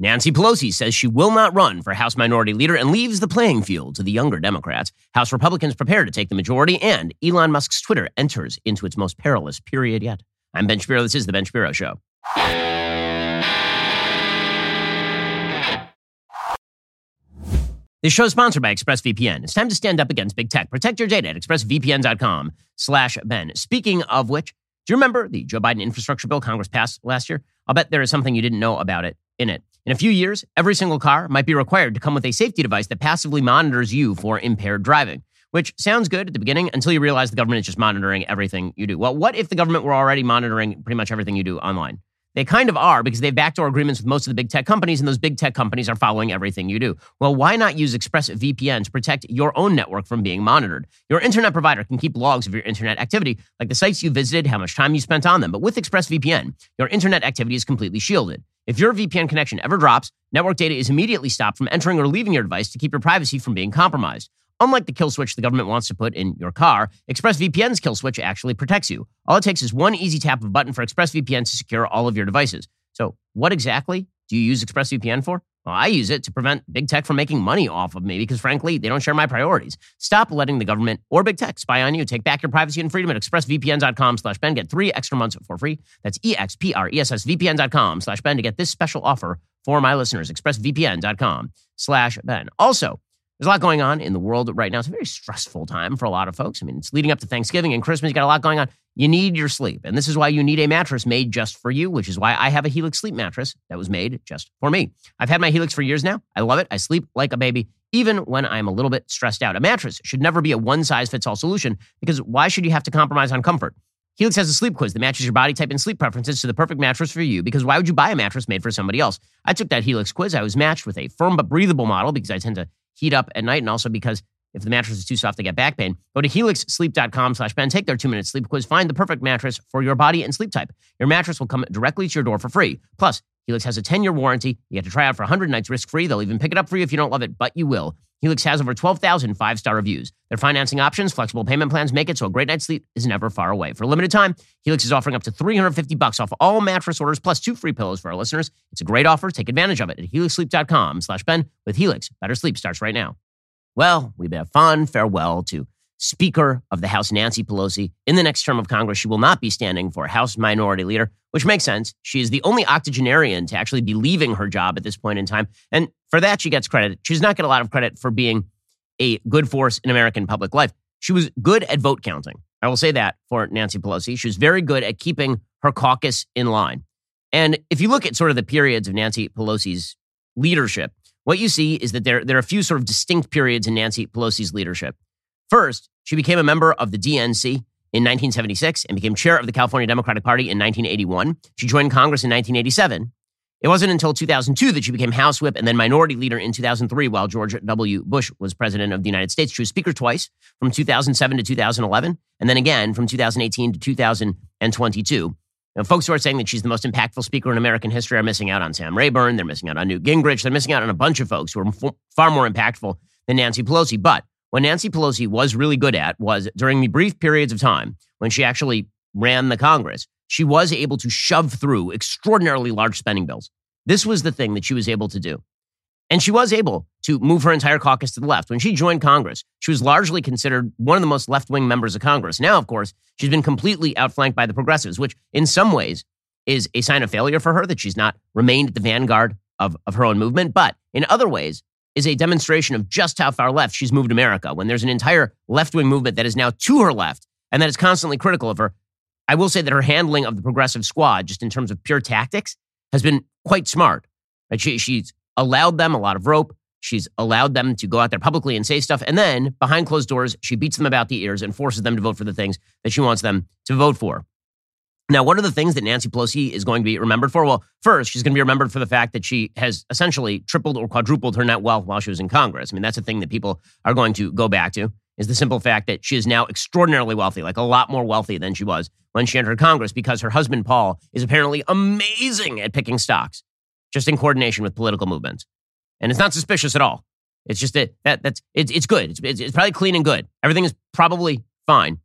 Nancy Pelosi says she will not run for House Minority Leader and leaves the playing field to the younger Democrats. House Republicans prepare to take the majority, and Elon Musk's Twitter enters into its most perilous period yet. I'm Ben Shapiro. This is The Ben Shapiro Show. This show is sponsored by ExpressVPN. It's time to stand up against big tech. Protect your data at expressvpn.com/Ben. Speaking of which, do you remember the Joe Biden infrastructure bill Congress passed last year? I'll bet there is something you didn't know about it in it. In a few years, every single car might be required to come with a safety device that passively monitors you for impaired driving, which sounds good at the beginning until you realize the government is just monitoring everything you do. Well, what if the government were already monitoring pretty much everything you do online? They kind of are, because they have backdoor agreements with most of the big tech companies, and those big tech companies are following everything you do. Well, why not use ExpressVPN to protect your own network from being monitored? Your internet provider can keep logs of your internet activity, like the sites you visited, how much time you spent on them. But with ExpressVPN, your internet activity is completely shielded. If your VPN connection ever drops, network data is immediately stopped from entering or leaving your device to keep your privacy from being compromised. Unlike the kill switch the government wants to put in your car, ExpressVPN's kill switch actually protects you. All it takes is one easy tap of a button for ExpressVPN to secure all of your devices. So what exactly do you use ExpressVPN for? Well, I use it to prevent big tech from making money off of me because, frankly, they don't share my priorities. Stop letting the government or big tech spy on you. Take back your privacy and freedom at expressvpn.com/Ben. Get 3 extra months for free. That's expressvpn.com/Ben to get this special offer for my listeners. expressvpn.com/Ben. Also, there's a lot going on in the world right now. It's a very stressful time for a lot of folks. I mean, it's leading up to Thanksgiving and Christmas. You got a lot going on. You need your sleep. And this is why you need a mattress made just for you, which is why I have a Helix Sleep mattress that was made just for me. I've had my Helix for years now. I love it. I sleep like a baby, even when I'm a little bit stressed out. A mattress should never be a one-size-fits-all solution, because why should you have to compromise on comfort? Helix has a sleep quiz that matches your body type and sleep preferences to the perfect mattress for you, because why would you buy a mattress made for somebody else? I took that Helix quiz. I was matched with a firm but breathable model, because I tend to heat up at night, and also because if the mattress is too soft, they get back pain. Go to helixsleep.com/Ben. Take their 2-minute sleep quiz. Find the perfect mattress for your body and sleep type. Your mattress will come directly to your door for free. Plus, Helix has a 10-year warranty. You get to try out for 100 nights risk-free. They'll even pick it up for you if you don't love it, but you will. Helix has over 12,000 five-star reviews. Their financing options, flexible payment plans make it so a great night's sleep is never far away. For a limited time, Helix is offering up to $350 off all mattress orders, plus 2 free pillows for our listeners. It's a great offer. Take advantage of it at helixsleep.com/Ben. With Helix, better sleep starts right now. Well, we bid a fond farewell to Speaker of the House Nancy Pelosi. In the next term of Congress, she will not be standing for House Minority Leader, which makes sense. She is the only octogenarian to actually be leaving her job at this point in time. And for that, she gets credit. She does not get a lot of credit for being a good force in American public life. She was good at vote counting. I will say that for Nancy Pelosi. She was very good at keeping her caucus in line. And if you look at sort of the periods of Nancy Pelosi's leadership, what you see is that there are a few sort of distinct periods in Nancy Pelosi's leadership. First, she became a member of the DNC in 1976 and became chair of the California Democratic Party in 1981. She joined Congress in 1987. It wasn't until 2002 that she became House Whip and then Minority Leader in 2003 while George W. Bush was President of the United States. She was Speaker twice, from 2007 to 2011, and then again from 2018 to 2022. Now, folks who are saying that she's the most impactful speaker in American history are missing out on Sam Rayburn. They're missing out on Newt Gingrich. They're missing out on a bunch of folks who are far more impactful than Nancy Pelosi. But what Nancy Pelosi was really good at was, during the brief periods of time when she actually ran the Congress, she was able to shove through extraordinarily large spending bills. This was the thing that she was able to do. And she was able to move her entire caucus to the left. When she joined Congress, she was largely considered one of the most left-wing members of Congress. Now, of course, she's been completely outflanked by the progressives, which in some ways is a sign of failure for her, that she's not remained at the vanguard of her own movement. But in other ways, is a demonstration of just how far left she's moved America, when there's an entire left-wing movement that is now to her left and that is constantly critical of her. I will say that her handling of the progressive squad, just in terms of pure tactics, has been quite smart. She's allowed them a lot of rope. She's allowed them to go out there publicly and say stuff. And then behind closed doors, she beats them about the ears and forces them to vote for the things that she wants them to vote for. Now, what are the things that Nancy Pelosi is going to be remembered for? Well, first, she's going to be remembered for the fact that she has essentially tripled or quadrupled her net wealth while she was in Congress. I mean, that's a thing that people are going to go back to, is the simple fact that she is now extraordinarily wealthy, like a lot more wealthy than she was when she entered Congress, because her husband, Paul, is apparently amazing at picking stocks, just in coordination with political movements. And it's not suspicious at all. It's just it's good. It's probably clean and good. Everything is probably fine.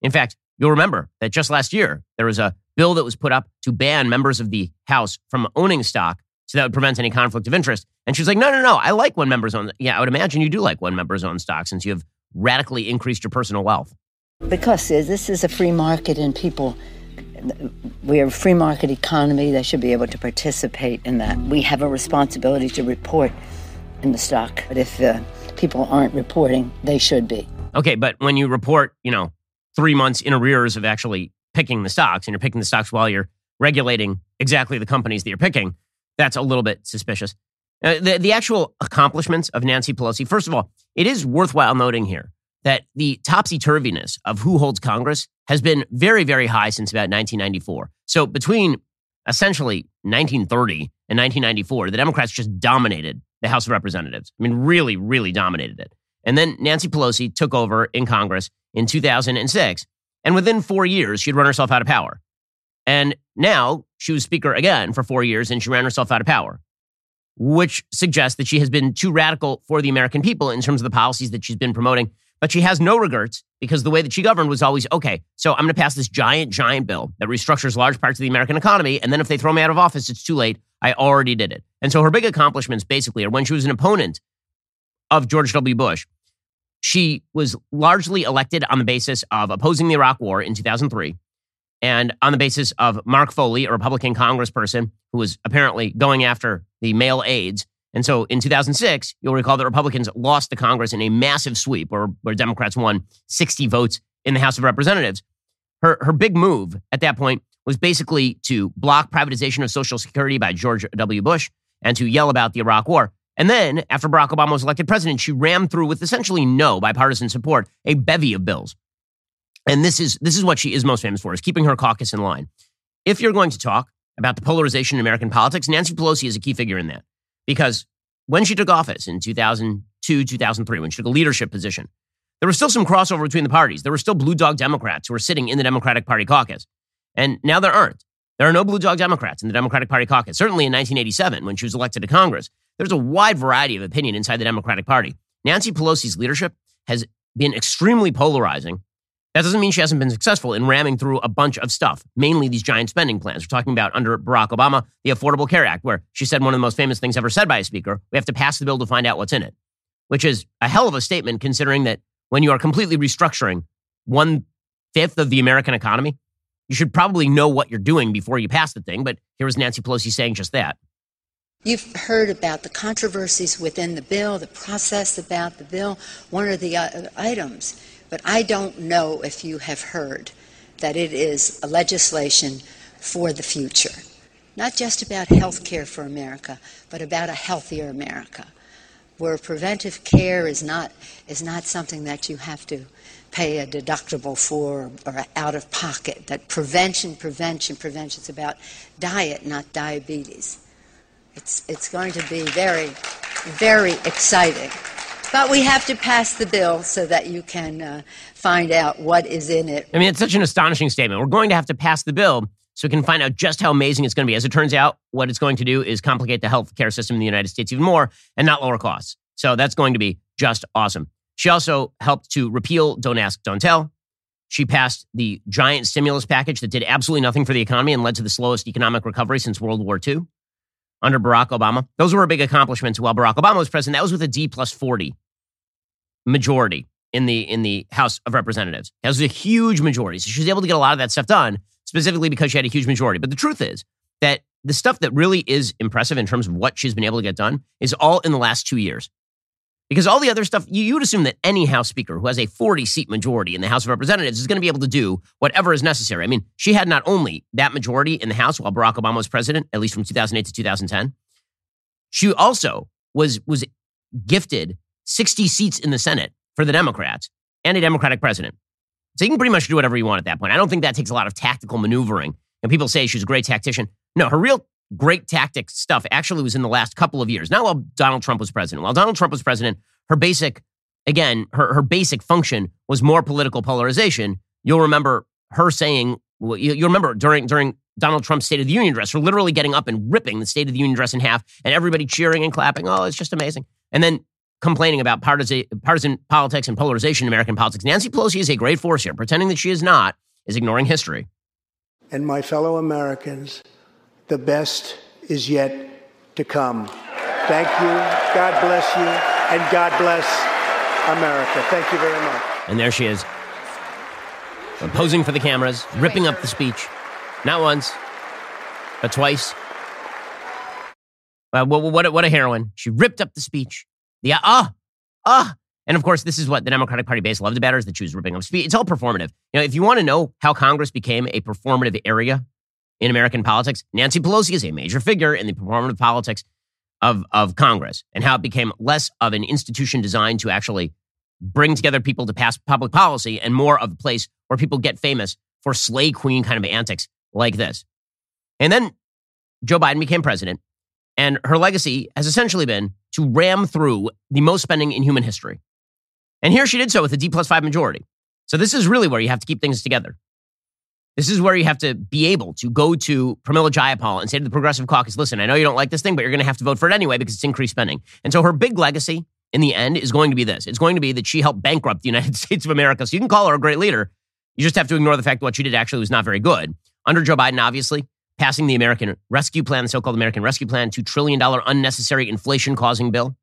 In fact, you'll remember that just last year, there was a bill that was put up to ban members of the House from owning stock so that would prevent any conflict of interest. And she was like, no, I like when members own. Yeah, I would imagine you do like when members own stock since you have radically increased your personal wealth. Because this is a free market and people, we have a free market economy. They should be able to participate in that. We have a responsibility to report in the stock. But if people aren't reporting, they should be. Okay, but when you report, 3 months in arrears of actually picking the stocks, and you're picking the stocks while you're regulating exactly the companies that you're picking, that's a little bit suspicious. The actual accomplishments of Nancy Pelosi, first of all, it is worthwhile noting here that the topsy-turviness of who holds Congress has been very, very high since about 1994. So between essentially 1930 and 1994, the Democrats just dominated the House of Representatives. I mean, really, really dominated it. And then Nancy Pelosi took over in Congress in 2006. And within 4 years, she'd run herself out of power. And now she was speaker again for 4 years and she ran herself out of power, which suggests that she has been too radical for the American people in terms of the policies that she's been promoting. But she has no regrets because the way that she governed was always, okay, so I'm going to pass this giant, giant bill that restructures large parts of the American economy. And then if they throw me out of office, it's too late. I already did it. And so her big accomplishments basically are when she was an opponent of George W. Bush, she was largely elected on the basis of opposing the Iraq War in 2003 and on the basis of Mark Foley, a Republican congressperson who was apparently going after the male aides. And so in 2006, you'll recall that Republicans lost the Congress in a massive sweep where Democrats won 60 votes in the House of Representatives. Her big move at that point was basically to block privatization of Social Security by George W. Bush and to yell about the Iraq War. And then, after Barack Obama was elected president, she rammed through with essentially no bipartisan support, a bevy of bills. And this is what she is most famous for, is keeping her caucus in line. If you're going to talk about the polarization in American politics, Nancy Pelosi is a key figure in that. Because when she took office in 2002, 2003, when she took a leadership position, there was still some crossover between the parties. There were still Blue Dog Democrats who were sitting in the Democratic Party caucus. And now there aren't. There are no Blue Dog Democrats in the Democratic Party caucus. Certainly in 1987, when she was elected to Congress, there's a wide variety of opinion inside the Democratic Party. Nancy Pelosi's leadership has been extremely polarizing. That doesn't mean she hasn't been successful in ramming through a bunch of stuff, mainly these giant spending plans. We're talking about under Barack Obama, the Affordable Care Act, where she said one of the most famous things ever said by a speaker, we have to pass the bill to find out what's in it, which is a hell of a statement considering that when you are completely restructuring 1/5 of the American economy, you should probably know what you're doing before you pass the thing. But here was Nancy Pelosi saying just that. You've heard about the controversies within the bill, the process about the bill, one of the items. But I don't know if you have heard that it is a legislation for the future, not just about health care for America, but about a healthier America, where preventive care is not something that you have to pay a deductible for or out of pocket, that prevention is about diet, not diabetes. It's going to be very, very exciting. But we have to pass the bill so that you can find out what is in it. I mean, it's such an astonishing statement. We're going to have to pass the bill so we can find out just how amazing it's going to be. As it turns out, what it's going to do is complicate the healthcare system in the United States even more and not lower costs. So that's going to be just awesome. She also helped to repeal Don't Ask, Don't Tell. She passed the giant stimulus package that did absolutely nothing for the economy and led to the slowest economic recovery since World War II. Under Barack Obama. Those were her big accomplishments while Barack Obama was president. That was with a D+40 majority in the House of Representatives. That was a huge majority. So she was able to get a lot of that stuff done, specifically because she had a huge majority. But the truth is that the stuff that really is impressive in terms of what she's been able to get done is all in the last 2 years. Because all the other stuff, you would assume that any House Speaker who has a 40-seat majority in the House of Representatives is going to be able to do whatever is necessary. I mean, she had not only that majority in the House while Barack Obama was president, at least from 2008 to 2010, she also was gifted 60 seats in the Senate for the Democrats and a Democratic president. So you can pretty much do whatever you want at that point. I don't think that takes a lot of tactical maneuvering. And people say she's a great tactician. No, her real great tactics stuff actually was in the last couple of years, not while Donald Trump was president. While Donald Trump was president, her basic function was more political polarization. You'll remember her saying, you'll remember during Donald Trump's State of the Union address, her literally getting up and ripping the State of the Union address in half and everybody cheering and clapping. Oh, it's just amazing. And then complaining about partisan politics and polarization in American politics. Nancy Pelosi is a great force here. Pretending that she is not is ignoring history. And my fellow Americans, the best is yet to come. Thank you. God bless you. And God bless America. Thank you very much. And there she is, posing for the cameras, ripping up the speech. Not once, but twice. What a heroine. She ripped up the speech. And of course, this is what the Democratic Party base loved about her, is that she was ripping up speech. It's all performative. You know, if you want to know how Congress became a performative area in American politics, Nancy Pelosi is a major figure in the performative politics of Congress, and how it became less of an institution designed to actually bring together people to pass public policy and more of a place where people get famous for slay queen kind of antics like this. And then Joe Biden became president, and her legacy has essentially been to ram through the most spending in human history. And here she did so with a D+5 majority. So this is really where you have to keep things together. This is where you have to be able to go to Pramila Jayapal and say to the Progressive Caucus, listen, I know you don't like this thing, but you're going to have to vote for it anyway because it's increased spending. And so her big legacy in the end is going to be this. It's going to be that she helped bankrupt the United States of America. So you can call her a great leader. You just have to ignore the fact that what she did actually was not very good. Under Joe Biden, obviously, passing the American Rescue Plan, the so-called American Rescue Plan, $2 trillion unnecessary inflation-causing bill.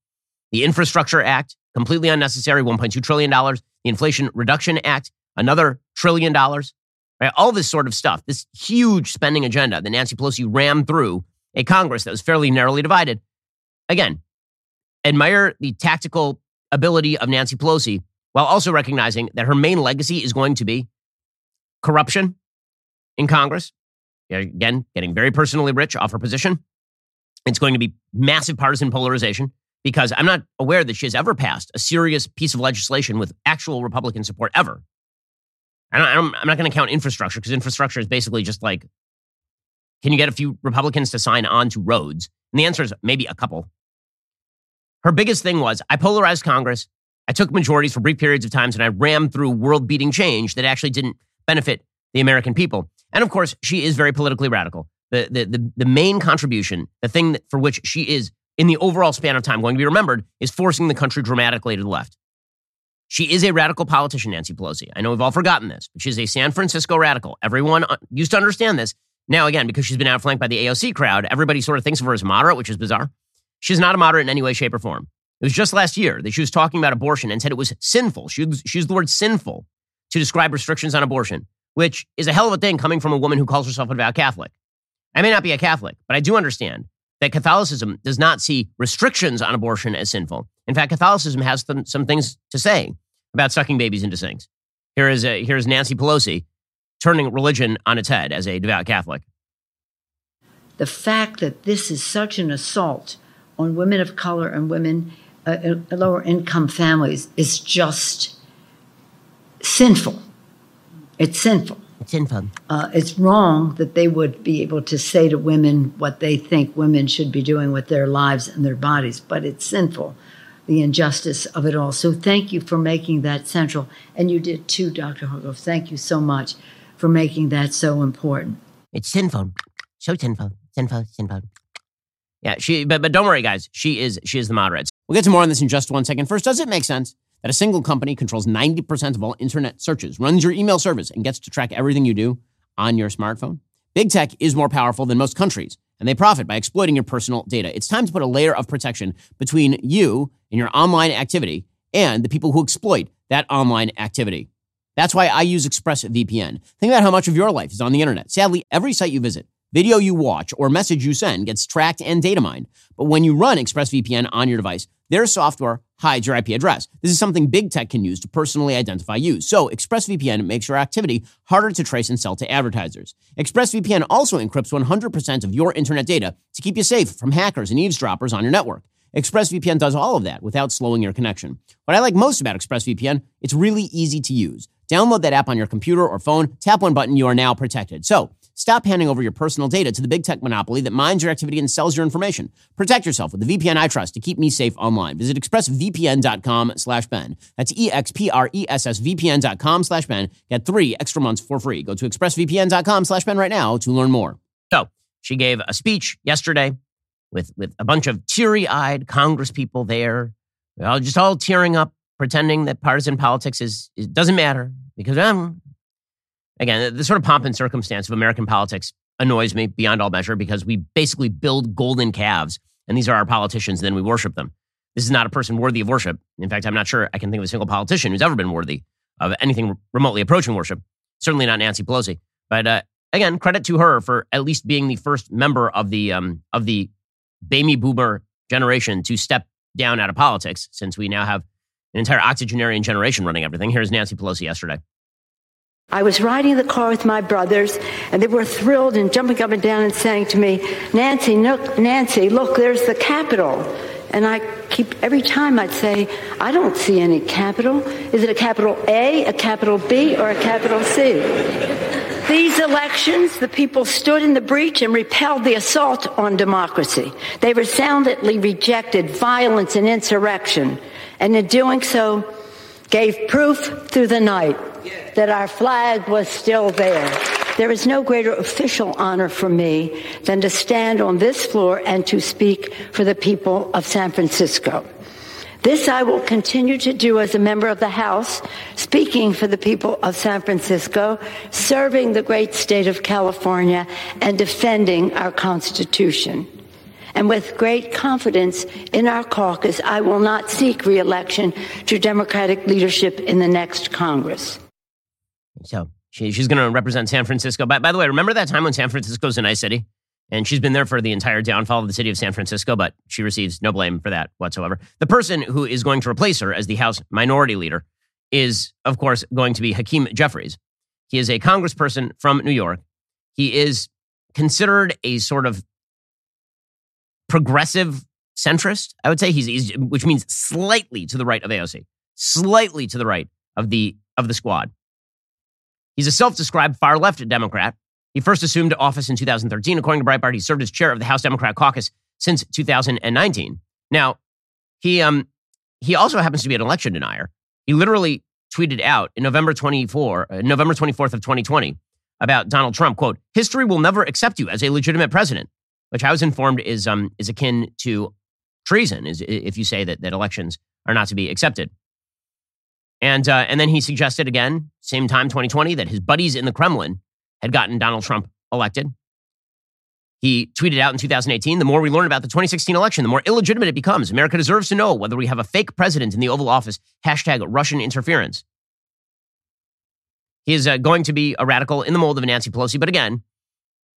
The Infrastructure Act, completely unnecessary, $1.2 trillion. The Inflation Reduction Act, another $1 trillion. Right? All this sort of stuff, this huge spending agenda that Nancy Pelosi rammed through a Congress that was fairly narrowly divided. Again, admire the tactical ability of Nancy Pelosi while also recognizing that her main legacy is going to be corruption in Congress. Again, getting very personally rich off her position. It's going to be massive partisan polarization, because I'm not aware that she has ever passed a serious piece of legislation with actual Republican support ever. I'm not going to count infrastructure, because infrastructure is basically just like, can you get a few Republicans to sign on to roads? And the answer is maybe a couple. Her biggest thing was, I polarized Congress. I took majorities for brief periods of times, and I rammed through world-beating change that actually didn't benefit the American people. And of course, she is very politically radical. The main contribution, the thing that, for which she is, in the overall span of time, going to be remembered, is forcing the country dramatically to the left. She is a radical politician, Nancy Pelosi. I know we've all forgotten this, but she's a San Francisco radical. Everyone used to understand this. Now, again, because she's been outflanked by the AOC crowd, everybody sort of thinks of her as a moderate, which is bizarre. She's not a moderate in any way, shape, or form. It was just last year that she was talking about abortion and said it was sinful. She used the word sinful to describe restrictions on abortion, which is a hell of a thing coming from a woman who calls herself a devout Catholic. I may not be a Catholic, but I do understand that Catholicism does not see restrictions on abortion as sinful. In fact, Catholicism has some things to say about sucking babies into sinks. Here's Nancy Pelosi turning religion on its head as a devout Catholic. The fact that this is such an assault on women of color and women in lower income families is just sinful. It's sinful. It's wrong that they would be able to say to women what they think women should be doing with their lives and their bodies, but it's sinful, the injustice of it all. So thank you for making that central. And you did too, Dr. Hargrove. Thank you so much for making that so important. It's sinful. So sinful. Sinful. Sinful. Yeah, but don't worry, guys. She is the moderate. We'll get to more on this in just one second. First, does it make sense that a single company controls 90% of all internet searches, runs your email service, and gets to track everything you do on your smartphone? Big tech is more powerful than most countries, and they profit by exploiting your personal data. It's time to put a layer of protection between you and your online activity and the people who exploit that online activity. That's why I use ExpressVPN. Think about how much of your life is on the internet. Sadly, every site you visit, video you watch, or message you send gets tracked and data mined. But when you run ExpressVPN on your device, their software hides your IP address. This is something big tech can use to personally identify you. So ExpressVPN makes your activity harder to trace and sell to advertisers. ExpressVPN also encrypts 100% of your internet data to keep you safe from hackers and eavesdroppers on your network. ExpressVPN does all of that without slowing your connection. What I like most about ExpressVPN, it's really easy to use. Download that app on your computer or phone, tap one button, you are now protected. So stop handing over your personal data to the big tech monopoly that mines your activity and sells your information. Protect yourself with the VPN I trust to keep me safe online. Visit expressvpn.com/Ben. That's EXPRESSVPN.com/Ben. Get 3 extra months for free. Go to expressvpn.com/Ben right now to learn more. So she gave a speech yesterday with a bunch of teary-eyed Congresspeople there, all tearing up, pretending that partisan politics doesn't matter because Again, the sort of pomp and circumstance of American politics annoys me beyond all measure, because we basically build golden calves and these are our politicians, and then we worship them. This is not a person worthy of worship. In fact, I'm not sure I can think of a single politician who's ever been worthy of anything remotely approaching worship. Certainly not Nancy Pelosi. But again, credit to her for at least being the first member of the baby boomer generation to step down out of politics, since we now have an entire octogenarian generation running everything. Here's Nancy Pelosi yesterday. I was riding in the car with my brothers, and they were thrilled and jumping up and down and saying to me, Nancy, look, Nancy, look, there's the Capitol. And I keep, every time I'd say, I don't see any Capitol. Is it a capital A, a capital B, or a capital C? These elections, the people stood in the breach and repelled the assault on democracy. They resoundingly rejected violence and insurrection, and in doing so, gave proof through the night that our flag was still there. There is no greater official honor for me than to stand on this floor and to speak for the people of San Francisco. This I will continue to do as a member of the House, speaking for the people of San Francisco, serving the great state of California, and defending our Constitution. And with great confidence in our caucus, I will not seek re-election to Democratic leadership in the next Congress. So she's going to represent San Francisco. By the way, remember that time when San Francisco's a nice city? And she's been there for the entire downfall of the city of San Francisco, but she receives no blame for that whatsoever. The person who is going to replace her as the House Minority Leader is, of course, going to be Hakeem Jeffries. He is a congressperson from New York. He is considered a sort of progressive centrist, I would say, he's which means slightly to the right of AOC, slightly to the right of the squad. He's a self-described far-left Democrat. He first assumed office in 2013. According to Breitbart, he served as chair of the House Democrat Caucus since 2019. Now, he also happens to be an election denier. He literally tweeted out in November 24th of 2020 about Donald Trump, quote, "History will never accept you as a legitimate president," which I was informed is akin to treason, is if you say that elections are not to be accepted. And then he suggested again, same time, 2020, that his buddies in the Kremlin had gotten Donald Trump elected. He tweeted out in 2018, "The more we learn about the 2016 election, the more illegitimate it becomes. America deserves to know whether we have a fake president in the Oval Office. # Russian interference." He is going to be a radical in the mold of Nancy Pelosi, but again,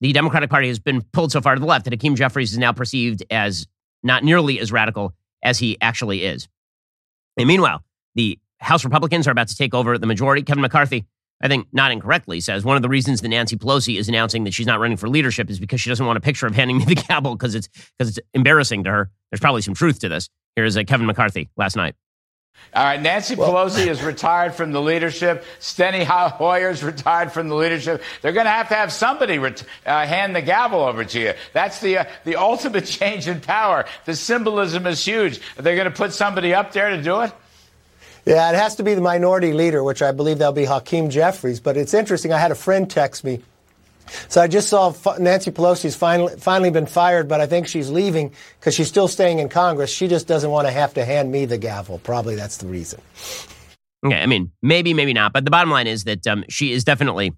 the Democratic Party has been pulled so far to the left that Hakeem Jeffries is now perceived as not nearly as radical as he actually is. And meanwhile, the House Republicans are about to take over the majority. Kevin McCarthy, I think not incorrectly, says one of the reasons that Nancy Pelosi is announcing that she's not running for leadership is because she doesn't want a picture of handing me the gavel because it's embarrassing to her. There's probably some truth to this. Here's Kevin McCarthy last night. All right, Nancy Pelosi is retired from the leadership. Steny Hoyer's retired from the leadership. They're going to have somebody hand the gavel over to you. That's the ultimate change in power. The symbolism is huge. Are they going to put somebody up there to do it? Yeah, it has to be the minority leader, which I believe that'll be Hakeem Jeffries. But it's interesting. I had a friend text me. So I just saw Nancy Pelosi's finally been fired, but I think she's leaving because she's still staying in Congress. She just doesn't want to have to hand me the gavel. Probably that's the reason. Okay, I mean, maybe, maybe not. But the bottom line is that she is definitely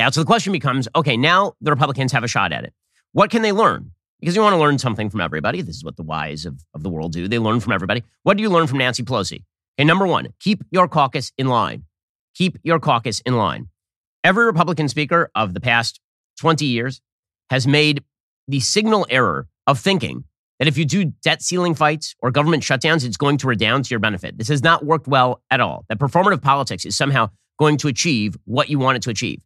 out. So the question becomes, okay, now the Republicans have a shot at it. What can they learn? Because you want to learn something from everybody. This is what the wise of the world do. They learn from everybody. What do you learn from Nancy Pelosi? Okay, number one, keep your caucus in line. Keep your caucus in line. Every Republican speaker of the past 20 years has made the signal error of thinking that if you do debt ceiling fights or government shutdowns, it's going to redound to your benefit. This has not worked well at all. That performative politics is somehow going to achieve what you want it to achieve.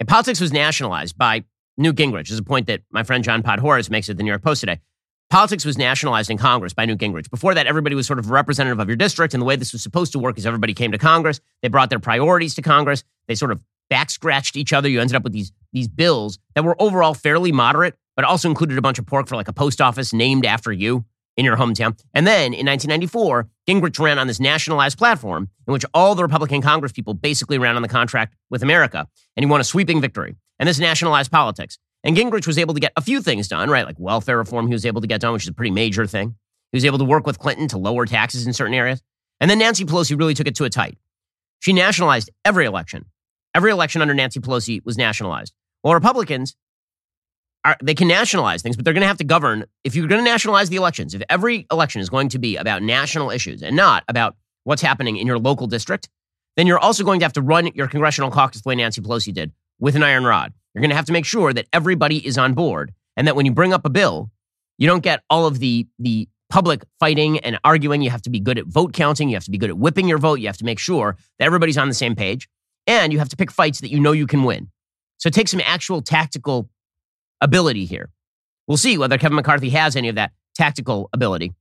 And politics was nationalized by Newt Gingrich. Is a point that my friend John Podhoretz makes at the New York Post today. Politics was nationalized in Congress by Newt Gingrich. Before that, everybody was sort of representative of your district, and the way this was supposed to work is everybody came to Congress. They brought their priorities to Congress. They sort of back-scratched each other. You ended up with these bills that were overall fairly moderate, but also included a bunch of pork for like a post office named after you in your hometown. And then in 1994, Gingrich ran on this nationalized platform in which all the Republican Congress people basically ran on the contract with America, and he won a sweeping victory. And this nationalized politics. And Gingrich was able to get a few things done, right? Like welfare reform he was able to get done, which is a pretty major thing. He was able to work with Clinton to lower taxes in certain areas. And then Nancy Pelosi really took it to a tight. She nationalized every election. Every election under Nancy Pelosi was nationalized. Well, Republicans they can nationalize things, but they're going to have to govern. If you're going to nationalize the elections, if every election is going to be about national issues and not about what's happening in your local district, then you're also going to have to run your congressional caucus the way Nancy Pelosi did, with an iron rod. You're going to have to make sure that everybody is on board and that when you bring up a bill, you don't get all of the public fighting and arguing. You have to be good at vote counting. You have to be good at whipping your vote. You have to make sure that everybody's on the same page, and you have to pick fights that you know you can win. So take some actual tactical ability here. We'll see whether Kevin McCarthy has any of that tactical ability.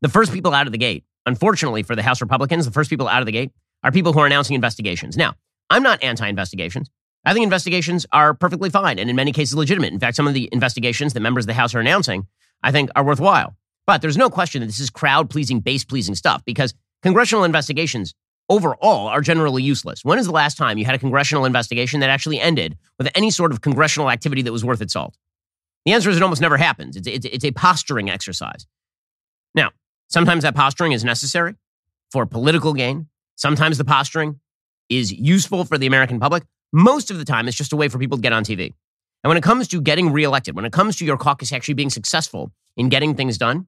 The first people out of the gate, unfortunately for the House Republicans, the first people out of the gate are people who are announcing investigations. Now, I'm not anti-investigations. I think investigations are perfectly fine and in many cases legitimate. In fact, some of the investigations that members of the House are announcing, I think, are worthwhile. But there's no question that this is crowd-pleasing, base-pleasing stuff, because congressional investigations overall are generally useless. When is the last time you had a congressional investigation that actually ended with any sort of congressional activity that was worth its salt? The answer is it almost never happens. It's a posturing exercise. Now, sometimes that posturing is necessary for political gain. Sometimes the posturing is useful for the American public. Most of the time, it's just a way for people to get on TV. And when it comes to getting reelected, when it comes to your caucus actually being successful in getting things done,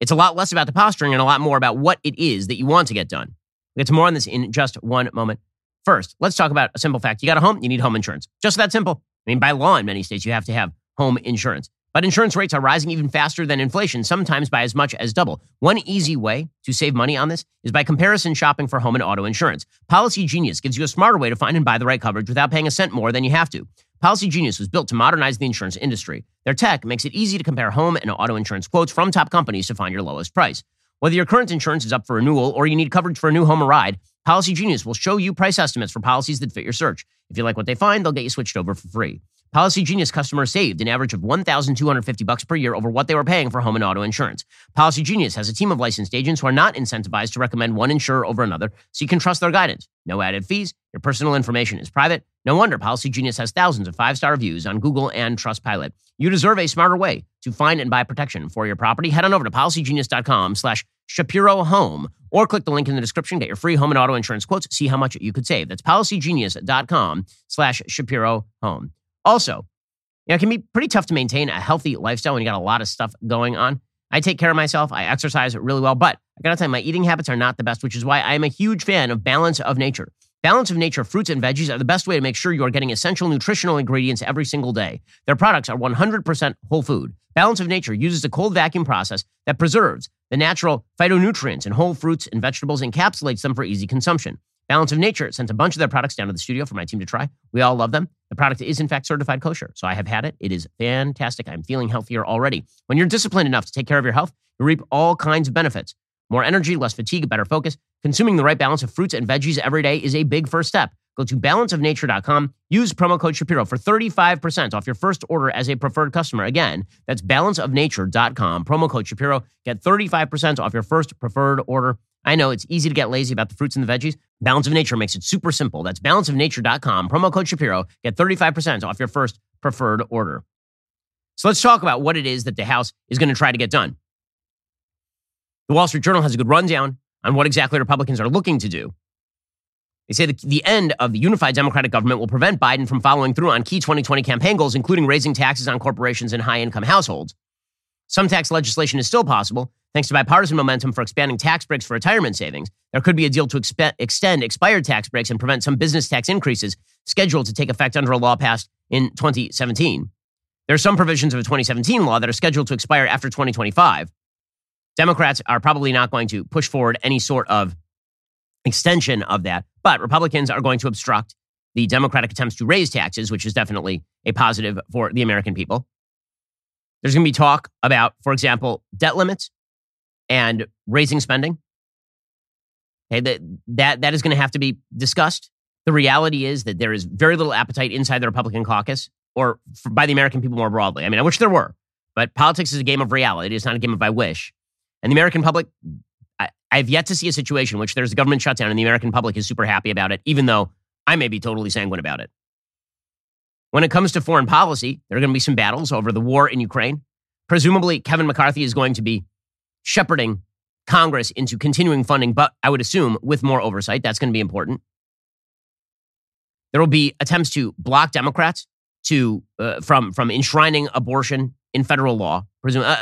it's a lot less about the posturing and a lot more about what it is that you want to get done. We'll get to more on this in just one moment. First, let's talk about a simple fact. You got a home, you need home insurance. Just that simple. I mean, by law in many states, you have to have home insurance. But insurance rates are rising even faster than inflation, sometimes by as much as double. One easy way to save money on this is by comparison shopping for home and auto insurance. PolicyGenius gives you a smarter way to find and buy the right coverage without paying a cent more than you have to. PolicyGenius was built to modernize the insurance industry. Their tech makes it easy to compare home and auto insurance quotes from top companies to find your lowest price. Whether your current insurance is up for renewal or you need coverage for a new home or ride, PolicyGenius will show you price estimates for policies that fit your search. If you like what they find, they'll get you switched over for free. PolicyGenius customers saved an average of $1,250 per year over what they were paying for home and auto insurance. PolicyGenius has a team of licensed agents who are not incentivized to recommend one insurer over another, so you can trust their guidance. No added fees. Your personal information is private. No wonder PolicyGenius has thousands of five-star reviews on Google and Trustpilot. You deserve a smarter way to find and buy protection for your property. Head on over to PolicyGenius.com/ShapiroHome or click the link in the description. Get your free home and auto insurance quotes. See how much you could save. That's PolicyGenius.com/ShapiroHome. Also, you know, it can be pretty tough to maintain a healthy lifestyle when you got a lot of stuff going on. I take care of myself. I exercise really well, but I got to tell you, my eating habits are not the best, which is why I am a huge fan of Balance of Nature. Balance of Nature fruits and veggies are the best way to make sure you are getting essential nutritional ingredients every single day. Their products are 100% whole food. Balance of Nature uses a cold vacuum process that preserves the natural phytonutrients in whole fruits and vegetables and encapsulates them for easy consumption. Balance of Nature sent a bunch of their products down to the studio for my team to try. We all love them. The product is, in fact, certified kosher. So I have had it. It is fantastic. I'm feeling healthier already. When you're disciplined enough to take care of your health, you reap all kinds of benefits. More energy, less fatigue, better focus. Consuming the right balance of fruits and veggies every day is a big first step. Go to balanceofnature.com. Use promo code Shapiro for 35% off your first order as a preferred customer. Again, that's balanceofnature.com. Promo code Shapiro. Get 35% off your first preferred order. I know it's easy to get lazy about the fruits and the veggies. Balance of Nature makes it super simple. That's balanceofnature.com. Promo code Shapiro. Get 35% off your first preferred order. So let's talk about what it is that the House is going to try to get done. The Wall Street Journal has a good rundown on what exactly Republicans are looking to do. They say that the end of the unified Democratic government will prevent Biden from following through on key 2020 campaign goals, including raising taxes on corporations and high-income households. Some tax legislation is still possible, thanks to bipartisan momentum for expanding tax breaks for retirement savings. There could be a deal to extend expired tax breaks and prevent some business tax increases scheduled to take effect under a law passed in 2017. There are some provisions of a 2017 law that are scheduled to expire after 2025. Democrats are probably not going to push forward any sort of extension of that, but Republicans are going to obstruct the Democratic attempts to raise taxes, which is definitely a positive for the American people. There's going to be talk about, for example, debt limits and raising spending. Okay, that is going to have to be discussed. The reality is that there is very little appetite inside the Republican caucus or by the American people more broadly. I mean, I wish there were, but politics is a game of reality. It's not a game of I wish. And the American public, I've yet to see a situation in which there's a government shutdown and the American public is super happy about it, even though I may be totally sanguine about it. When it comes to foreign policy, there are going to be some battles over the war in Ukraine. Presumably, Kevin McCarthy is going to be shepherding Congress into continuing funding, but I would assume with more oversight. That's going to be important. There will be attempts to block Democrats to from enshrining abortion in federal law.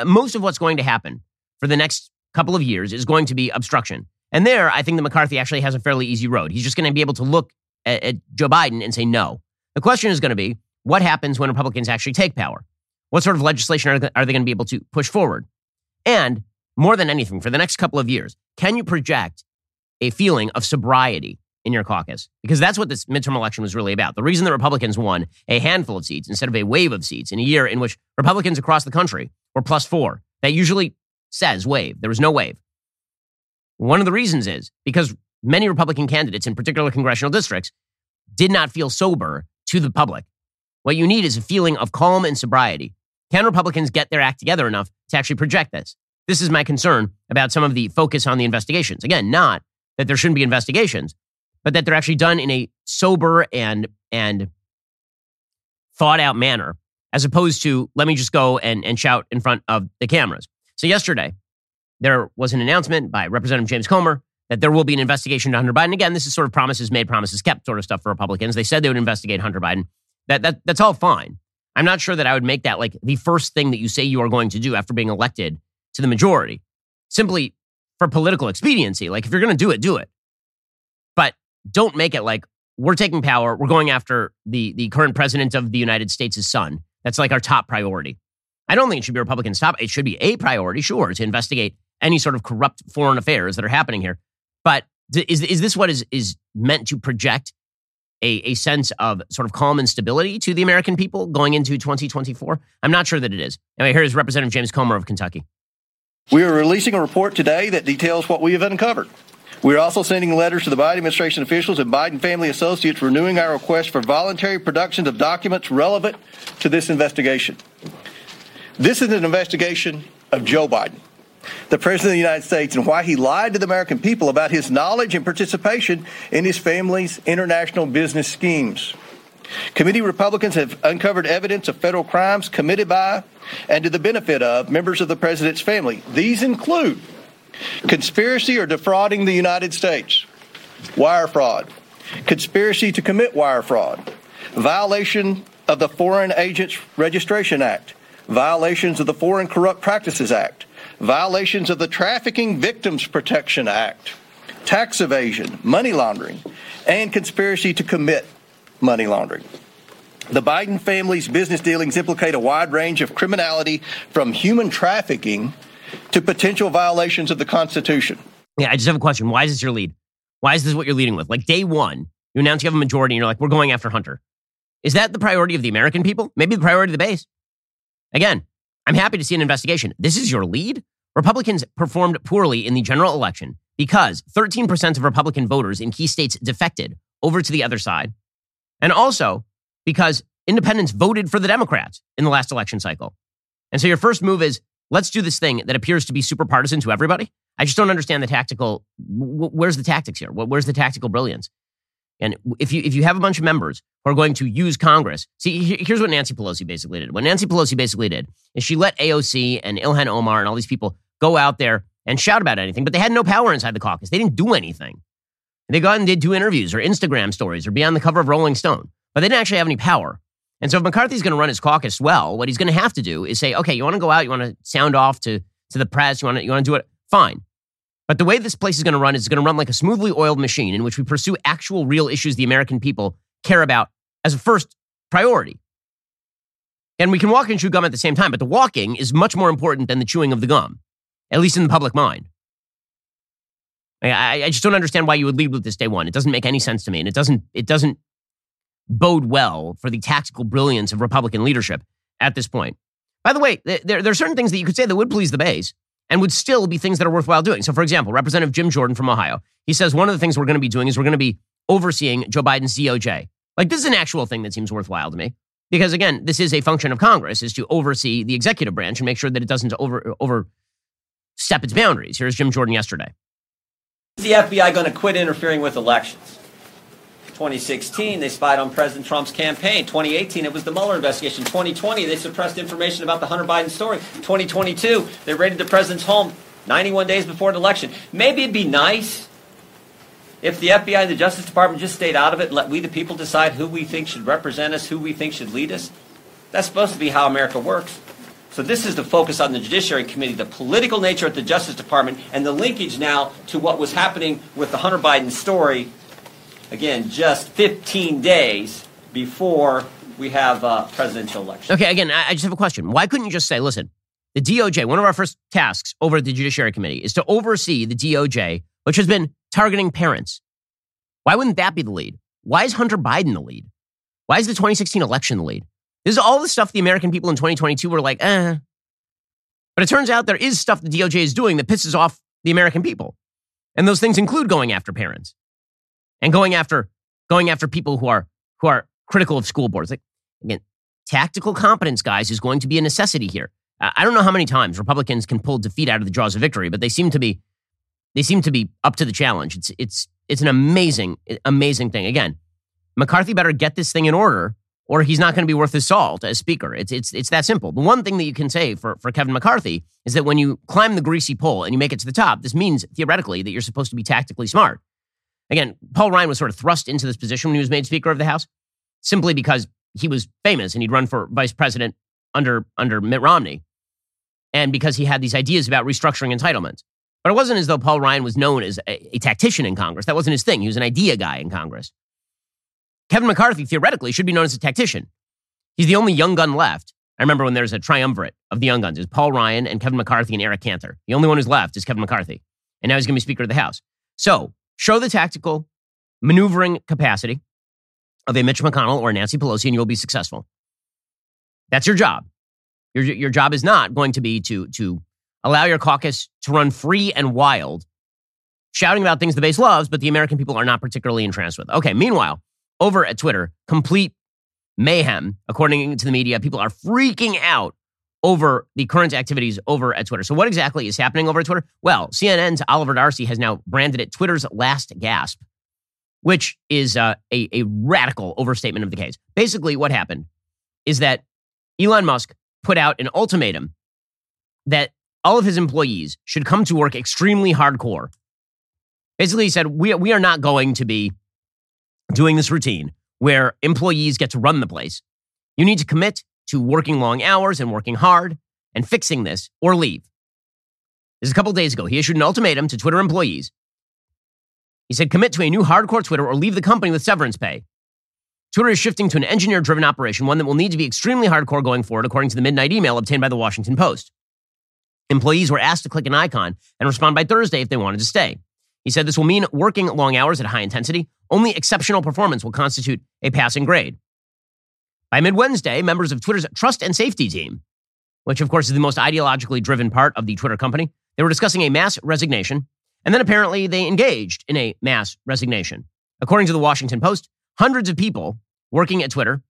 Most of what's going to happen for the next couple of years is going to be obstruction. And there, I think that McCarthy actually has a fairly easy road. He's just going to be able to look at Joe Biden and say no. The question is going to be, what happens when Republicans actually take power? What sort of legislation are they going to be able to push forward? And more than anything, for the next couple of years, can you project a feeling of sobriety in your caucus? Because that's what this midterm election was really about. The reason the Republicans won a handful of seats instead of a wave of seats in a year in which Republicans across the country were +4, that usually says wave. There was no wave. One of the reasons is because many Republican candidates in particular congressional districts did not feel sober to the public. What you need is a feeling of calm and sobriety. Can Republicans get their act together enough to actually project this? This is my concern about some of the focus on the investigations. Again, not that there shouldn't be investigations, but that they're actually done in a sober and thought out manner, as opposed to, let me just go and shout in front of the cameras. So yesterday, there was an announcement by Representative James Comer that there will be an investigation to Hunter Biden. Again, this is sort of promises made, promises kept sort of stuff for Republicans. They said they would investigate Hunter Biden. That's all fine. I'm not sure that I would make that like the first thing that you say you are going to do after being elected to the majority, simply for political expediency. Like, if you're going to do it, do it. But don't make it like, we're taking power, we're going after the current president of the United States' son. That's like our top priority. I don't think it should be Republicans' top. It should be a priority, sure, to investigate any sort of corrupt foreign affairs that are happening here. But is this what is meant to project a sense of sort of calm and stability to the American people going into 2024? I'm not sure that it is. Anyway, here's Representative James Comer of Kentucky. We are releasing a report today that details what we have uncovered. We are also sending letters to the Biden administration officials and Biden family associates renewing our request for voluntary productions of documents relevant to this investigation. This is an investigation of Joe Biden, the President of the United States, and why he lied to the American people about his knowledge and participation in his family's international business schemes. Committee Republicans have uncovered evidence of federal crimes committed by and to the benefit of members of the President's family. These include conspiracy or defrauding the United States, wire fraud, conspiracy to commit wire fraud, violation of the Foreign Agents Registration Act, violations of the Foreign Corrupt Practices Act, violations of the Trafficking Victims Protection Act, tax evasion, money laundering, and conspiracy to commit money laundering. The Biden family's business dealings implicate a wide range of criminality, from human trafficking to potential violations of the Constitution. Yeah, I just have a question. Why is this your lead? Why is this what you're leading with? Like, day one, you announce you have a majority and you're like, we're going after Hunter. Is that the priority of the American people? Maybe the priority of the base. Again, I'm happy to see an investigation. This is your lead? Republicans performed poorly in the general election because 13% of Republican voters in key states defected over to the other side. And also because independents voted for the Democrats in the last election cycle. And so your first move is, let's do this thing that appears to be super partisan to everybody. I just don't understand the tactical. Where's the tactics here? Where's the tactical brilliance? And if you have a bunch of members who are going to use Congress, see, here's what Nancy Pelosi basically did. What Nancy Pelosi basically did is she let AOC and Ilhan Omar and all these people go out there and shout about anything, but they had no power inside the caucus. They didn't do anything. They got and did two interviews or Instagram stories or be on the cover of Rolling Stone, but they didn't actually have any power. And so if McCarthy's going to run his caucus well, what he's going to have to do is say, okay, you want to go out, you want to sound off to the press, you want to do it, fine. But the way this place is going to run is it's going to run like a smoothly oiled machine in which we pursue actual real issues the American people care about as a first priority. And we can walk and chew gum at the same time, but the walking is much more important than the chewing of the gum, at least in the public mind. I just don't understand why you would lead with this day one. It doesn't make any sense to me, and it doesn't bode well for the tactical brilliance of Republican leadership at this point. By the way, there are certain things that you could say that would please the base and would still be things that are worthwhile doing. So, for example, Representative Jim Jordan from Ohio, he says one of the things we're going to be doing is we're going to be overseeing Joe Biden's DOJ. Like, this is an actual thing that seems worthwhile to me because, again, this is a function of Congress, is to oversee the executive branch and make sure that it doesn't overstep its boundaries. Here's Jim Jordan yesterday. Is the FBI going to quit interfering with elections? 2016, they spied on President Trump's campaign. 2018, it was the Mueller investigation. 2020, they suppressed information about the Hunter Biden story. 2022, they raided the president's home 91 days before an election. Maybe it'd be nice If the FBI and the Justice Department just stayed out of it and let we the people decide who we think should represent us, who we think should lead us, that's supposed to be how America works. So this is the focus on the Judiciary Committee, the political nature of the Justice Department, and the linkage now to what was happening with the Hunter Biden story, again, just 15 days before we have a presidential election. Okay, again, I just have a question. Why couldn't you just say, listen, the DOJ, one of our first tasks over at the Judiciary Committee is to oversee the DOJ, which has been targeting parents. Why wouldn't that be the lead? Why is Hunter Biden the lead? Why is the 2016 election the lead? This is all the stuff the American people in 2022 were like, eh. But it turns out there is stuff the DOJ is doing that pisses off the American people. And those things include going after parents and going after people who are critical of school boards. Like, again, tactical competence, guys, is going to be a necessity here. I don't know how many times Republicans can pull defeat out of the jaws of victory, but they seem to be up to the challenge. It's an amazing thing. Again, McCarthy better get this thing in order, or he's not going to be worth his salt as speaker. It's that simple. The one thing that you can say for Kevin McCarthy is that when you climb the greasy pole and you make it to the top, this means theoretically that you're supposed to be tactically smart. Again, Paul Ryan was sort of thrust into this position when he was made Speaker of the House simply because he was famous and he'd run for vice president under Mitt Romney, and because he had these ideas about restructuring entitlements. But it wasn't as though Paul Ryan was known as a tactician in Congress. That wasn't his thing. He was an idea guy in Congress. Kevin McCarthy, theoretically, should be known as a tactician. He's the only young gun left. I remember when there's a triumvirate of the young guns. It's Paul Ryan and Kevin McCarthy and Eric Cantor. The only one who's left is Kevin McCarthy. And now he's going to be Speaker of the House. So show the tactical maneuvering capacity of a Mitch McConnell or Nancy Pelosi, and you'll be successful. That's your job. Your job is not going to be to allow your caucus to run free and wild, shouting about things the base loves, but the American people are not particularly entranced with. Okay, meanwhile, over at Twitter, complete mayhem, according to the media. People are freaking out over the current activities over at Twitter. So what exactly is happening over at Twitter? Well, CNN's Oliver Darcy has now branded it Twitter's last gasp, which is a radical overstatement of the case. Basically, what happened is that Elon Musk put out an ultimatum that all of his employees should come to work extremely hardcore. Basically, he said, we are not going to be doing this routine where employees get to run the place. You need to commit to working long hours and working hard and fixing this or leave. This is a couple of days ago. He issued an ultimatum to Twitter employees. He said, commit to a new hardcore Twitter or leave the company with severance pay. Twitter is shifting to an engineer-driven operation, one that will need to be extremely hardcore going forward, according to the midnight email obtained by the Washington Post. Employees were asked to click an icon and respond by Thursday if they wanted to stay. He said this will mean working long hours at high intensity. Only exceptional performance will constitute a passing grade. By mid-Wednesday, members of Twitter's trust and safety team, which of course is the most ideologically driven part of the Twitter company, they were discussing a mass resignation, and then apparently they engaged in a mass resignation. According to the Washington Post, hundreds of people working at Twitter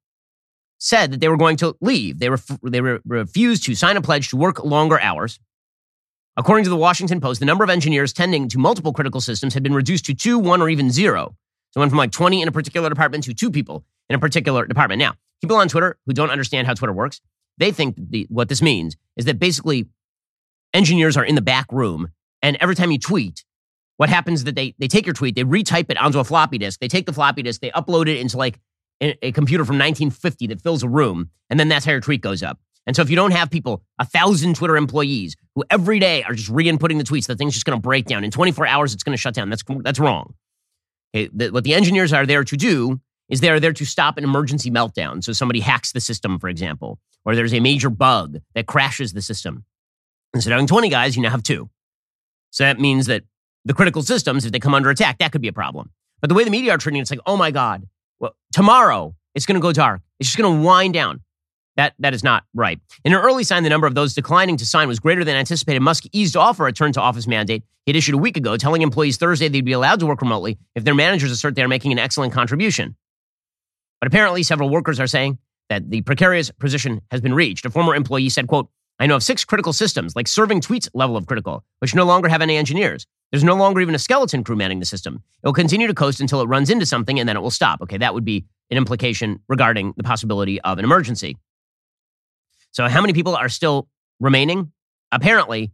said that they were going to leave. They refused to sign a pledge to work longer hours. According to the Washington Post, the number of engineers tending to multiple critical systems had been reduced to 2, 1, or even 0. So it went from like 20 in a particular department to 2 people in a particular department. Now, people on Twitter who don't understand how Twitter works, they think what this means is that basically engineers are in the back room, and every time you tweet, what happens is that they take your tweet, they retype it onto a floppy disk, they take the floppy disk, they upload it into like a computer from 1950 that fills a room, and then that's how your tweet goes up. And so if you don't have people, 1,000 Twitter employees who every day are just re-inputting the tweets, the thing's just going to break down. In 24 hours, it's going to shut down. That's wrong. Okay, what the engineers are there to do is they are there to stop an emergency meltdown. So somebody hacks the system, for example, or there's a major bug that crashes the system. Instead of having 20 guys, you now have 2. So that means that the critical systems, if they come under attack, that could be a problem. But the way the media are treating it, it's like, oh my God, well, tomorrow it's going to go dark. It's just going to wind down. That is not right. In an early sign, the number of those declining to sign was greater than anticipated. Musk eased off a return to office mandate he had issued a week ago, telling employees Thursday they'd be allowed to work remotely if their managers assert they are making an excellent contribution. But apparently, several workers are saying that the precarious position has been reached. A former employee said, quote, I know of 6 critical systems, like serving tweets level of critical, which no longer have any engineers. There's no longer even a skeleton crew manning the system. It will continue to coast until it runs into something, and then it will stop. Okay, that would be an implication regarding the possibility of an emergency. So how many people are still remaining? Apparently,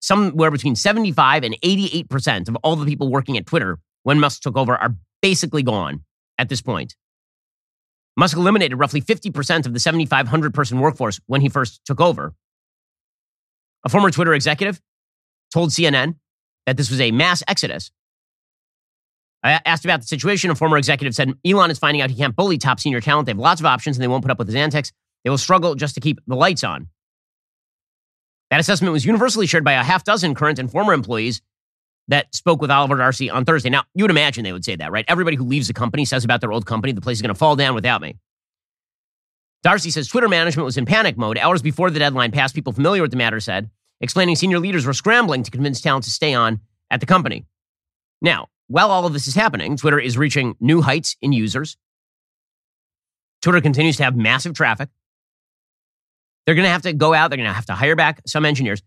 somewhere between 75% and 88% of all the people working at Twitter when Musk took over are basically gone at this point. Musk eliminated roughly 50% of the 7,500 person workforce when he first took over. A former Twitter executive told CNN that this was a mass exodus. I asked about the situation. A former executive said, Elon is finding out he can't bully top senior talent. They have lots of options and they won't put up with his antics. They will struggle just to keep the lights on. That assessment was universally shared by a half dozen current and former employees that spoke with Oliver Darcy on Thursday. Now, you would imagine they would say that, right? Everybody who leaves the company says about their old company, the place is going to fall down without me. Darcy says Twitter management was in panic mode. Hours before the deadline passed, people familiar with the matter said, explaining senior leaders were scrambling to convince talent to stay on at the company. Now, while all of this is happening, Twitter is reaching new heights in users. Twitter continues to have massive traffic. They're going to have to go out. They're going to have to hire back some engineers.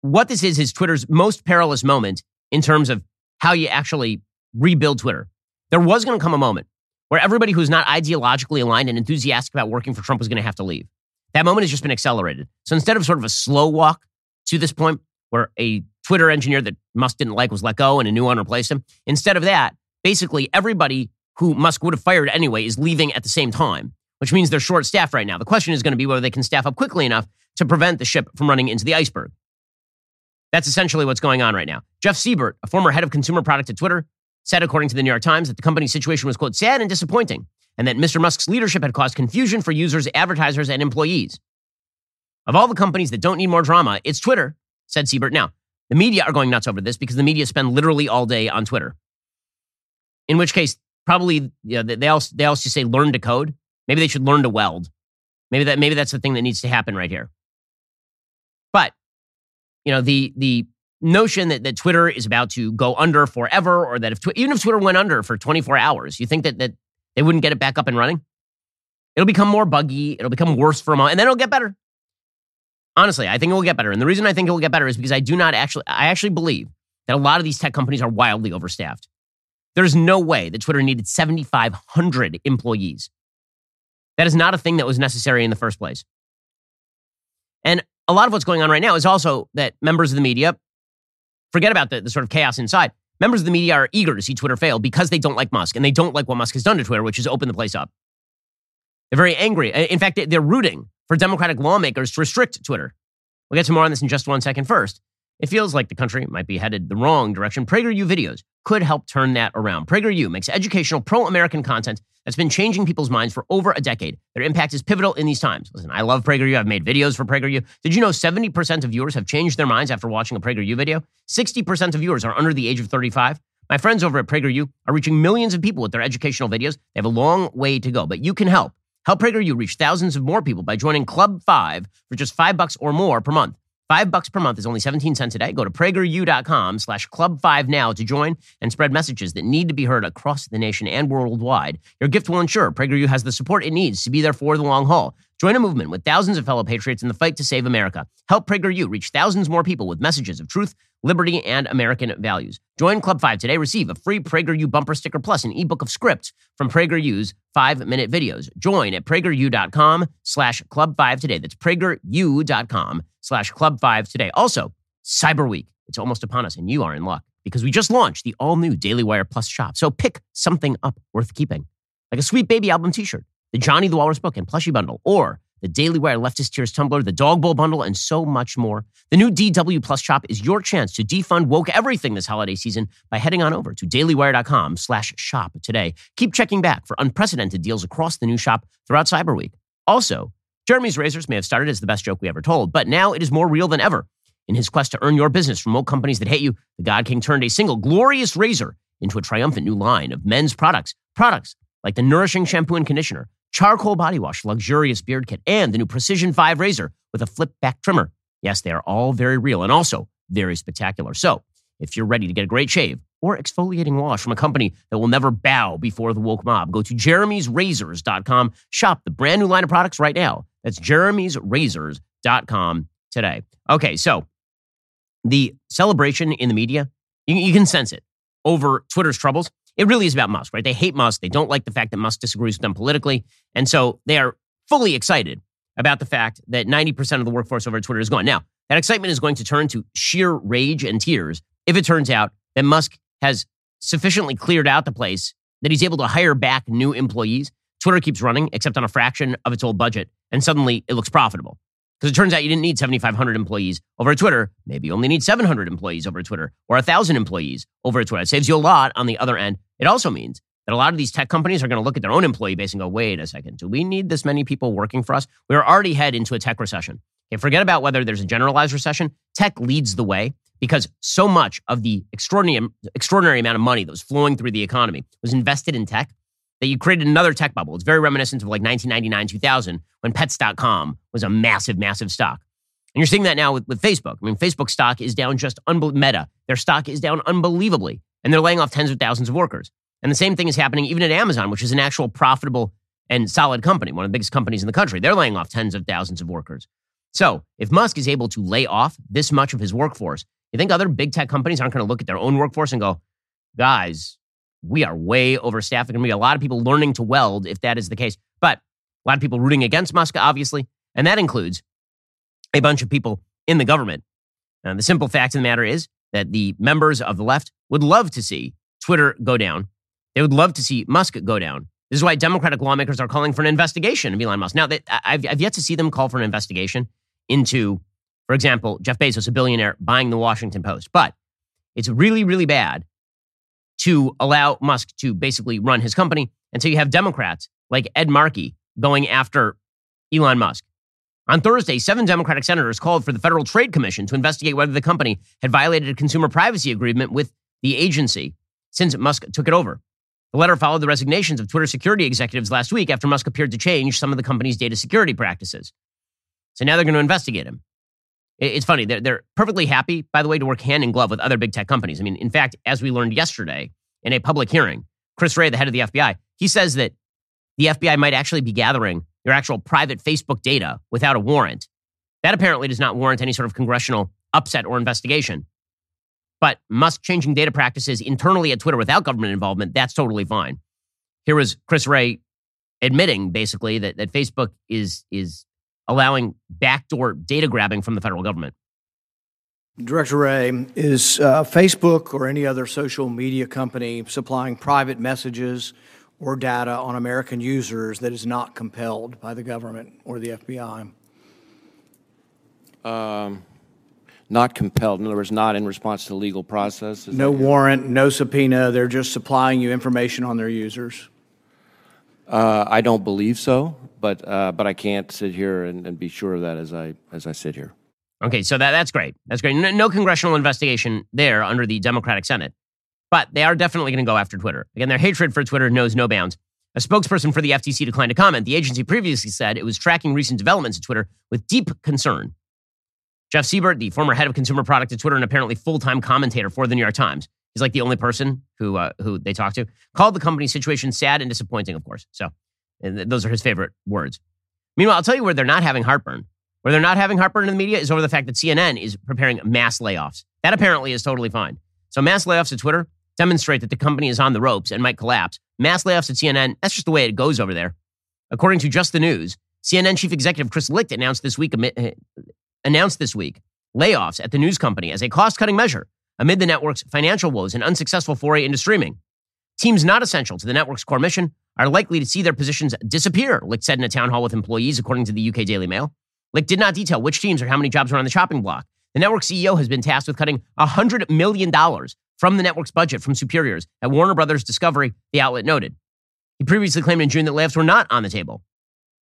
What this is Twitter's most perilous moment in terms of how you actually rebuild Twitter. There was going to come a moment where everybody who's not ideologically aligned and enthusiastic about working for Trump was going to have to leave. That moment has just been accelerated. So instead of sort of a slow walk to this point where a Twitter engineer that Musk didn't like was let go and a new one replaced him, instead of that, basically everybody who Musk would have fired anyway is leaving at the same time, which means they're short-staffed right now. The question is going to be whether they can staff up quickly enough to prevent the ship from running into the iceberg. That's essentially what's going on right now. Jeff Siebert, a former head of consumer product at Twitter, said, according to the New York Times, that the company's situation was, quote, sad and disappointing, and that Mr. Musk's leadership had caused confusion for users, advertisers, and employees. Of all the companies that don't need more drama, it's Twitter, said Siebert. Now, the media are going nuts over this because the media spend literally all day on Twitter, in which case, probably, you know, they also just say learn to code. Maybe they should learn to weld. Maybe that's the thing that needs to happen right here. But, you know, the notion that Twitter is about to go under forever, or that even if Twitter went under for 24 hours, you think that they wouldn't get it back up and running? It'll become more buggy. It'll become worse for a moment, and then it'll get better. Honestly, I think it will get better. And the reason I think it will get better is because I actually believe that a lot of these tech companies are wildly overstaffed. There's no way that Twitter needed 7,500 employees. That is not a thing that was necessary in the first place. And a lot of what's going on right now is also that members of the media, forget about the sort of chaos inside, members of the media are eager to see Twitter fail because they don't like Musk and they don't like what Musk has done to Twitter, which is open the place up. They're very angry. In fact, they're rooting for Democratic lawmakers to restrict Twitter. We'll get to more on this in just one second. First, it feels like the country might be headed the wrong direction. PragerU videos could help turn that around. PragerU makes educational pro-American content that's been changing people's minds for over a decade. Their impact is pivotal in these times. Listen, I love PragerU. I've made videos for PragerU. Did you know 70% of viewers have changed their minds after watching a PragerU video? 60% of viewers are under the age of 35. My friends over at PragerU are reaching millions of people with their educational videos. They have a long way to go, but you can help. Help PragerU reach thousands of more people by joining Club 5 for just $5 or more per month. $5 per month is only 17 cents a day. Go to PragerU.com/Club5 now to join and spread messages that need to be heard across the nation and worldwide. Your gift will ensure PragerU has the support it needs to be there for the long haul. Join a movement with thousands of fellow patriots in the fight to save America. Help PragerU reach thousands more people with messages of truth, liberty, and American values. Join Club 5 today. Receive a free PragerU bumper sticker plus an ebook of scripts from PragerU's 5-minute videos. Join at PragerU.com/Club5 today. That's PragerU.com/Club5 today. Also, Cyber Week. It's almost upon us, and you are in luck because we just launched the all-new Daily Wire Plus shop. So pick something up worth keeping, like a Sweet Baby album t-shirt, the Johnny the Walrus book and plushie bundle, or the Daily Wire Leftist Tears Tumblr, the Dog Bowl Bundle, and so much more. The new DW Plus shop is your chance to defund woke everything this holiday season by heading on over to dailywire.com/shop today. Keep checking back for unprecedented deals across the new shop throughout Cyber Week. Also, Jeremy's Razors may have started as the best joke we ever told, but now it is more real than ever. In his quest to earn your business from woke companies that hate you, the God King turned a single glorious razor into a triumphant new line of men's products. Products like the nourishing shampoo and conditioner, charcoal body wash, luxurious beard kit, and the new Precision 5 razor with a flip back trimmer. Yes, they are all very real and also very spectacular. So if you're ready to get a great shave or exfoliating wash from a company that will never bow before the woke mob, go to jeremysrazors.com. Shop the brand new line of products right now. That's jeremysrazors.com today. Okay, so the celebration in the media, you can sense it over Twitter's troubles. It really is about Musk, right? They hate Musk. They don't like the fact that Musk disagrees with them politically. And so they are fully excited about the fact that 90% of the workforce over at Twitter is gone. Now, that excitement is going to turn to sheer rage and tears if it turns out that Musk has sufficiently cleared out the place that he's able to hire back new employees. Twitter keeps running, except on a fraction of its old budget, and suddenly it looks profitable. Because it turns out you didn't need 7,500 employees over at Twitter. Maybe you only need 700 employees over at Twitter or 1,000 employees over at Twitter. It saves you a lot on the other end. It also means that a lot of these tech companies are going to look at their own employee base and go, wait a second, do we need this many people working for us? We're already headed into a tech recession. And forget about whether there's a generalized recession. Tech leads the way because so much of the extraordinary amount of money that was flowing through the economy was invested in tech that you created another tech bubble. It's very reminiscent of like 1999, 2000, when Pets.com was a massive, massive stock. And you're seeing that now with Facebook. I mean, Facebook stock is down just Meta. Their stock is down unbelievably. And they're laying off tens of thousands of workers. And the same thing is happening even at Amazon, which is an actual profitable and solid company, one of the biggest companies in the country. They're laying off tens of thousands of workers. So if Musk is able to lay off this much of his workforce, you think other big tech companies aren't going to look at their own workforce and go, guys, we are way overstaffed. There's going to be a lot of people learning to weld if that is the case. But a lot of people rooting against Musk, obviously. And that includes a bunch of people in the government. And the simple fact of the matter is that the members of the left would love to see Twitter go down. They would love to see Musk go down. This is why Democratic lawmakers are calling for an investigation of Elon Musk. Now, I've yet to see them call for an investigation into, for example, Jeff Bezos, a billionaire, buying the Washington Post. But it's really, really bad to allow Musk to basically run his company. And so you have Democrats like Ed Markey going after Elon Musk. On Thursday, 7 Democratic senators called for the Federal Trade Commission to investigate whether the company had violated a consumer privacy agreement with the agency since Musk took it over. The letter followed the resignations of Twitter security executives last week after Musk appeared to change some of the company's data security practices. So now they're going to investigate him. It's funny. They're perfectly happy, by the way, to work hand in glove with other big tech companies. I mean, in fact, as we learned yesterday in a public hearing, Chris Wray, the head of the FBI, he says that the FBI might actually be gathering your actual private Facebook data without a warrant. That apparently does not warrant any sort of congressional upset or investigation. But Musk changing data practices internally at Twitter without government involvement, that's totally fine. Here was Chris Wray admitting, basically, that Facebook is allowing backdoor data grabbing from the federal government. Director Wray, is Facebook or any other social media company supplying private messages or data on American users that is not compelled by the government or the FBI? Not compelled. In other words, not in response to legal process. No warrant, no subpoena. They're just supplying you information on their users. I don't believe so, but I can't sit here and be sure of that as I sit here. Okay, so that's great. That's great. No congressional investigation there under the Democratic Senate, but they are definitely going to go after Twitter. Again, their hatred for Twitter knows no bounds. A spokesperson for the FTC declined to comment. The agency previously said it was tracking recent developments at Twitter with deep concern. Jeff Siebert, the former head of consumer product at Twitter and apparently full-time commentator for the New York Times, he's like the only person who they talked to, called the company's situation sad and disappointing, of course. So and those are his favorite words. Meanwhile, I'll tell you where they're not having heartburn. Where they're not having heartburn in the media is over the fact that CNN is preparing mass layoffs. That apparently is totally fine. So mass layoffs at Twitter demonstrate that the company is on the ropes and might collapse. Mass layoffs at CNN, that's just the way it goes over there. According to Just the News, CNN chief executive Chris Licht announced this week layoffs at the news company as a cost-cutting measure amid the network's financial woes and unsuccessful foray into streaming. Teams not essential to the network's core mission are likely to see their positions disappear, Licht said in a town hall with employees, according to the UK Daily Mail. Licht did not detail which teams or how many jobs are on the chopping block. The network CEO has been tasked with cutting $100 million from the network's budget from superiors at Warner Brothers Discovery, the outlet noted. He previously claimed in June that layoffs were not on the table.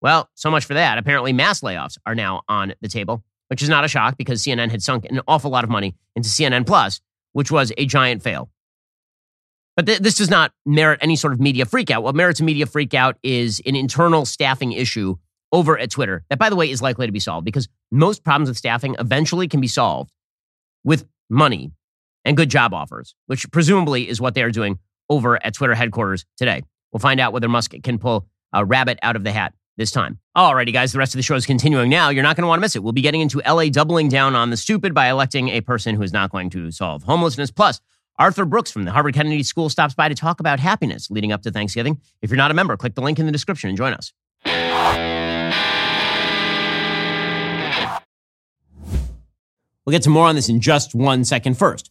Well, so much for that. Apparently, mass layoffs are now on the table, which is not a shock because CNN had sunk an awful lot of money into CNN Plus, which was a giant fail. But this does not merit any sort of media freakout. What merits a media freakout is an internal staffing issue over at Twitter. That, by the way, is likely to be solved because most problems with staffing eventually can be solved with money and good job offers, which presumably is what they are doing over at Twitter headquarters today. We'll find out whether Musk can pull a rabbit out of the hat this time. Alrighty, guys, the rest of the show is continuing now. You're not going to want to miss it. We'll be getting into LA doubling down on the stupid by electing a person who is not going to solve homelessness. Plus, Arthur Brooks from the Harvard Kennedy School stops by to talk about happiness leading up to Thanksgiving. If you're not a member, click the link in the description and join us. We'll get to more on this in just one second. First,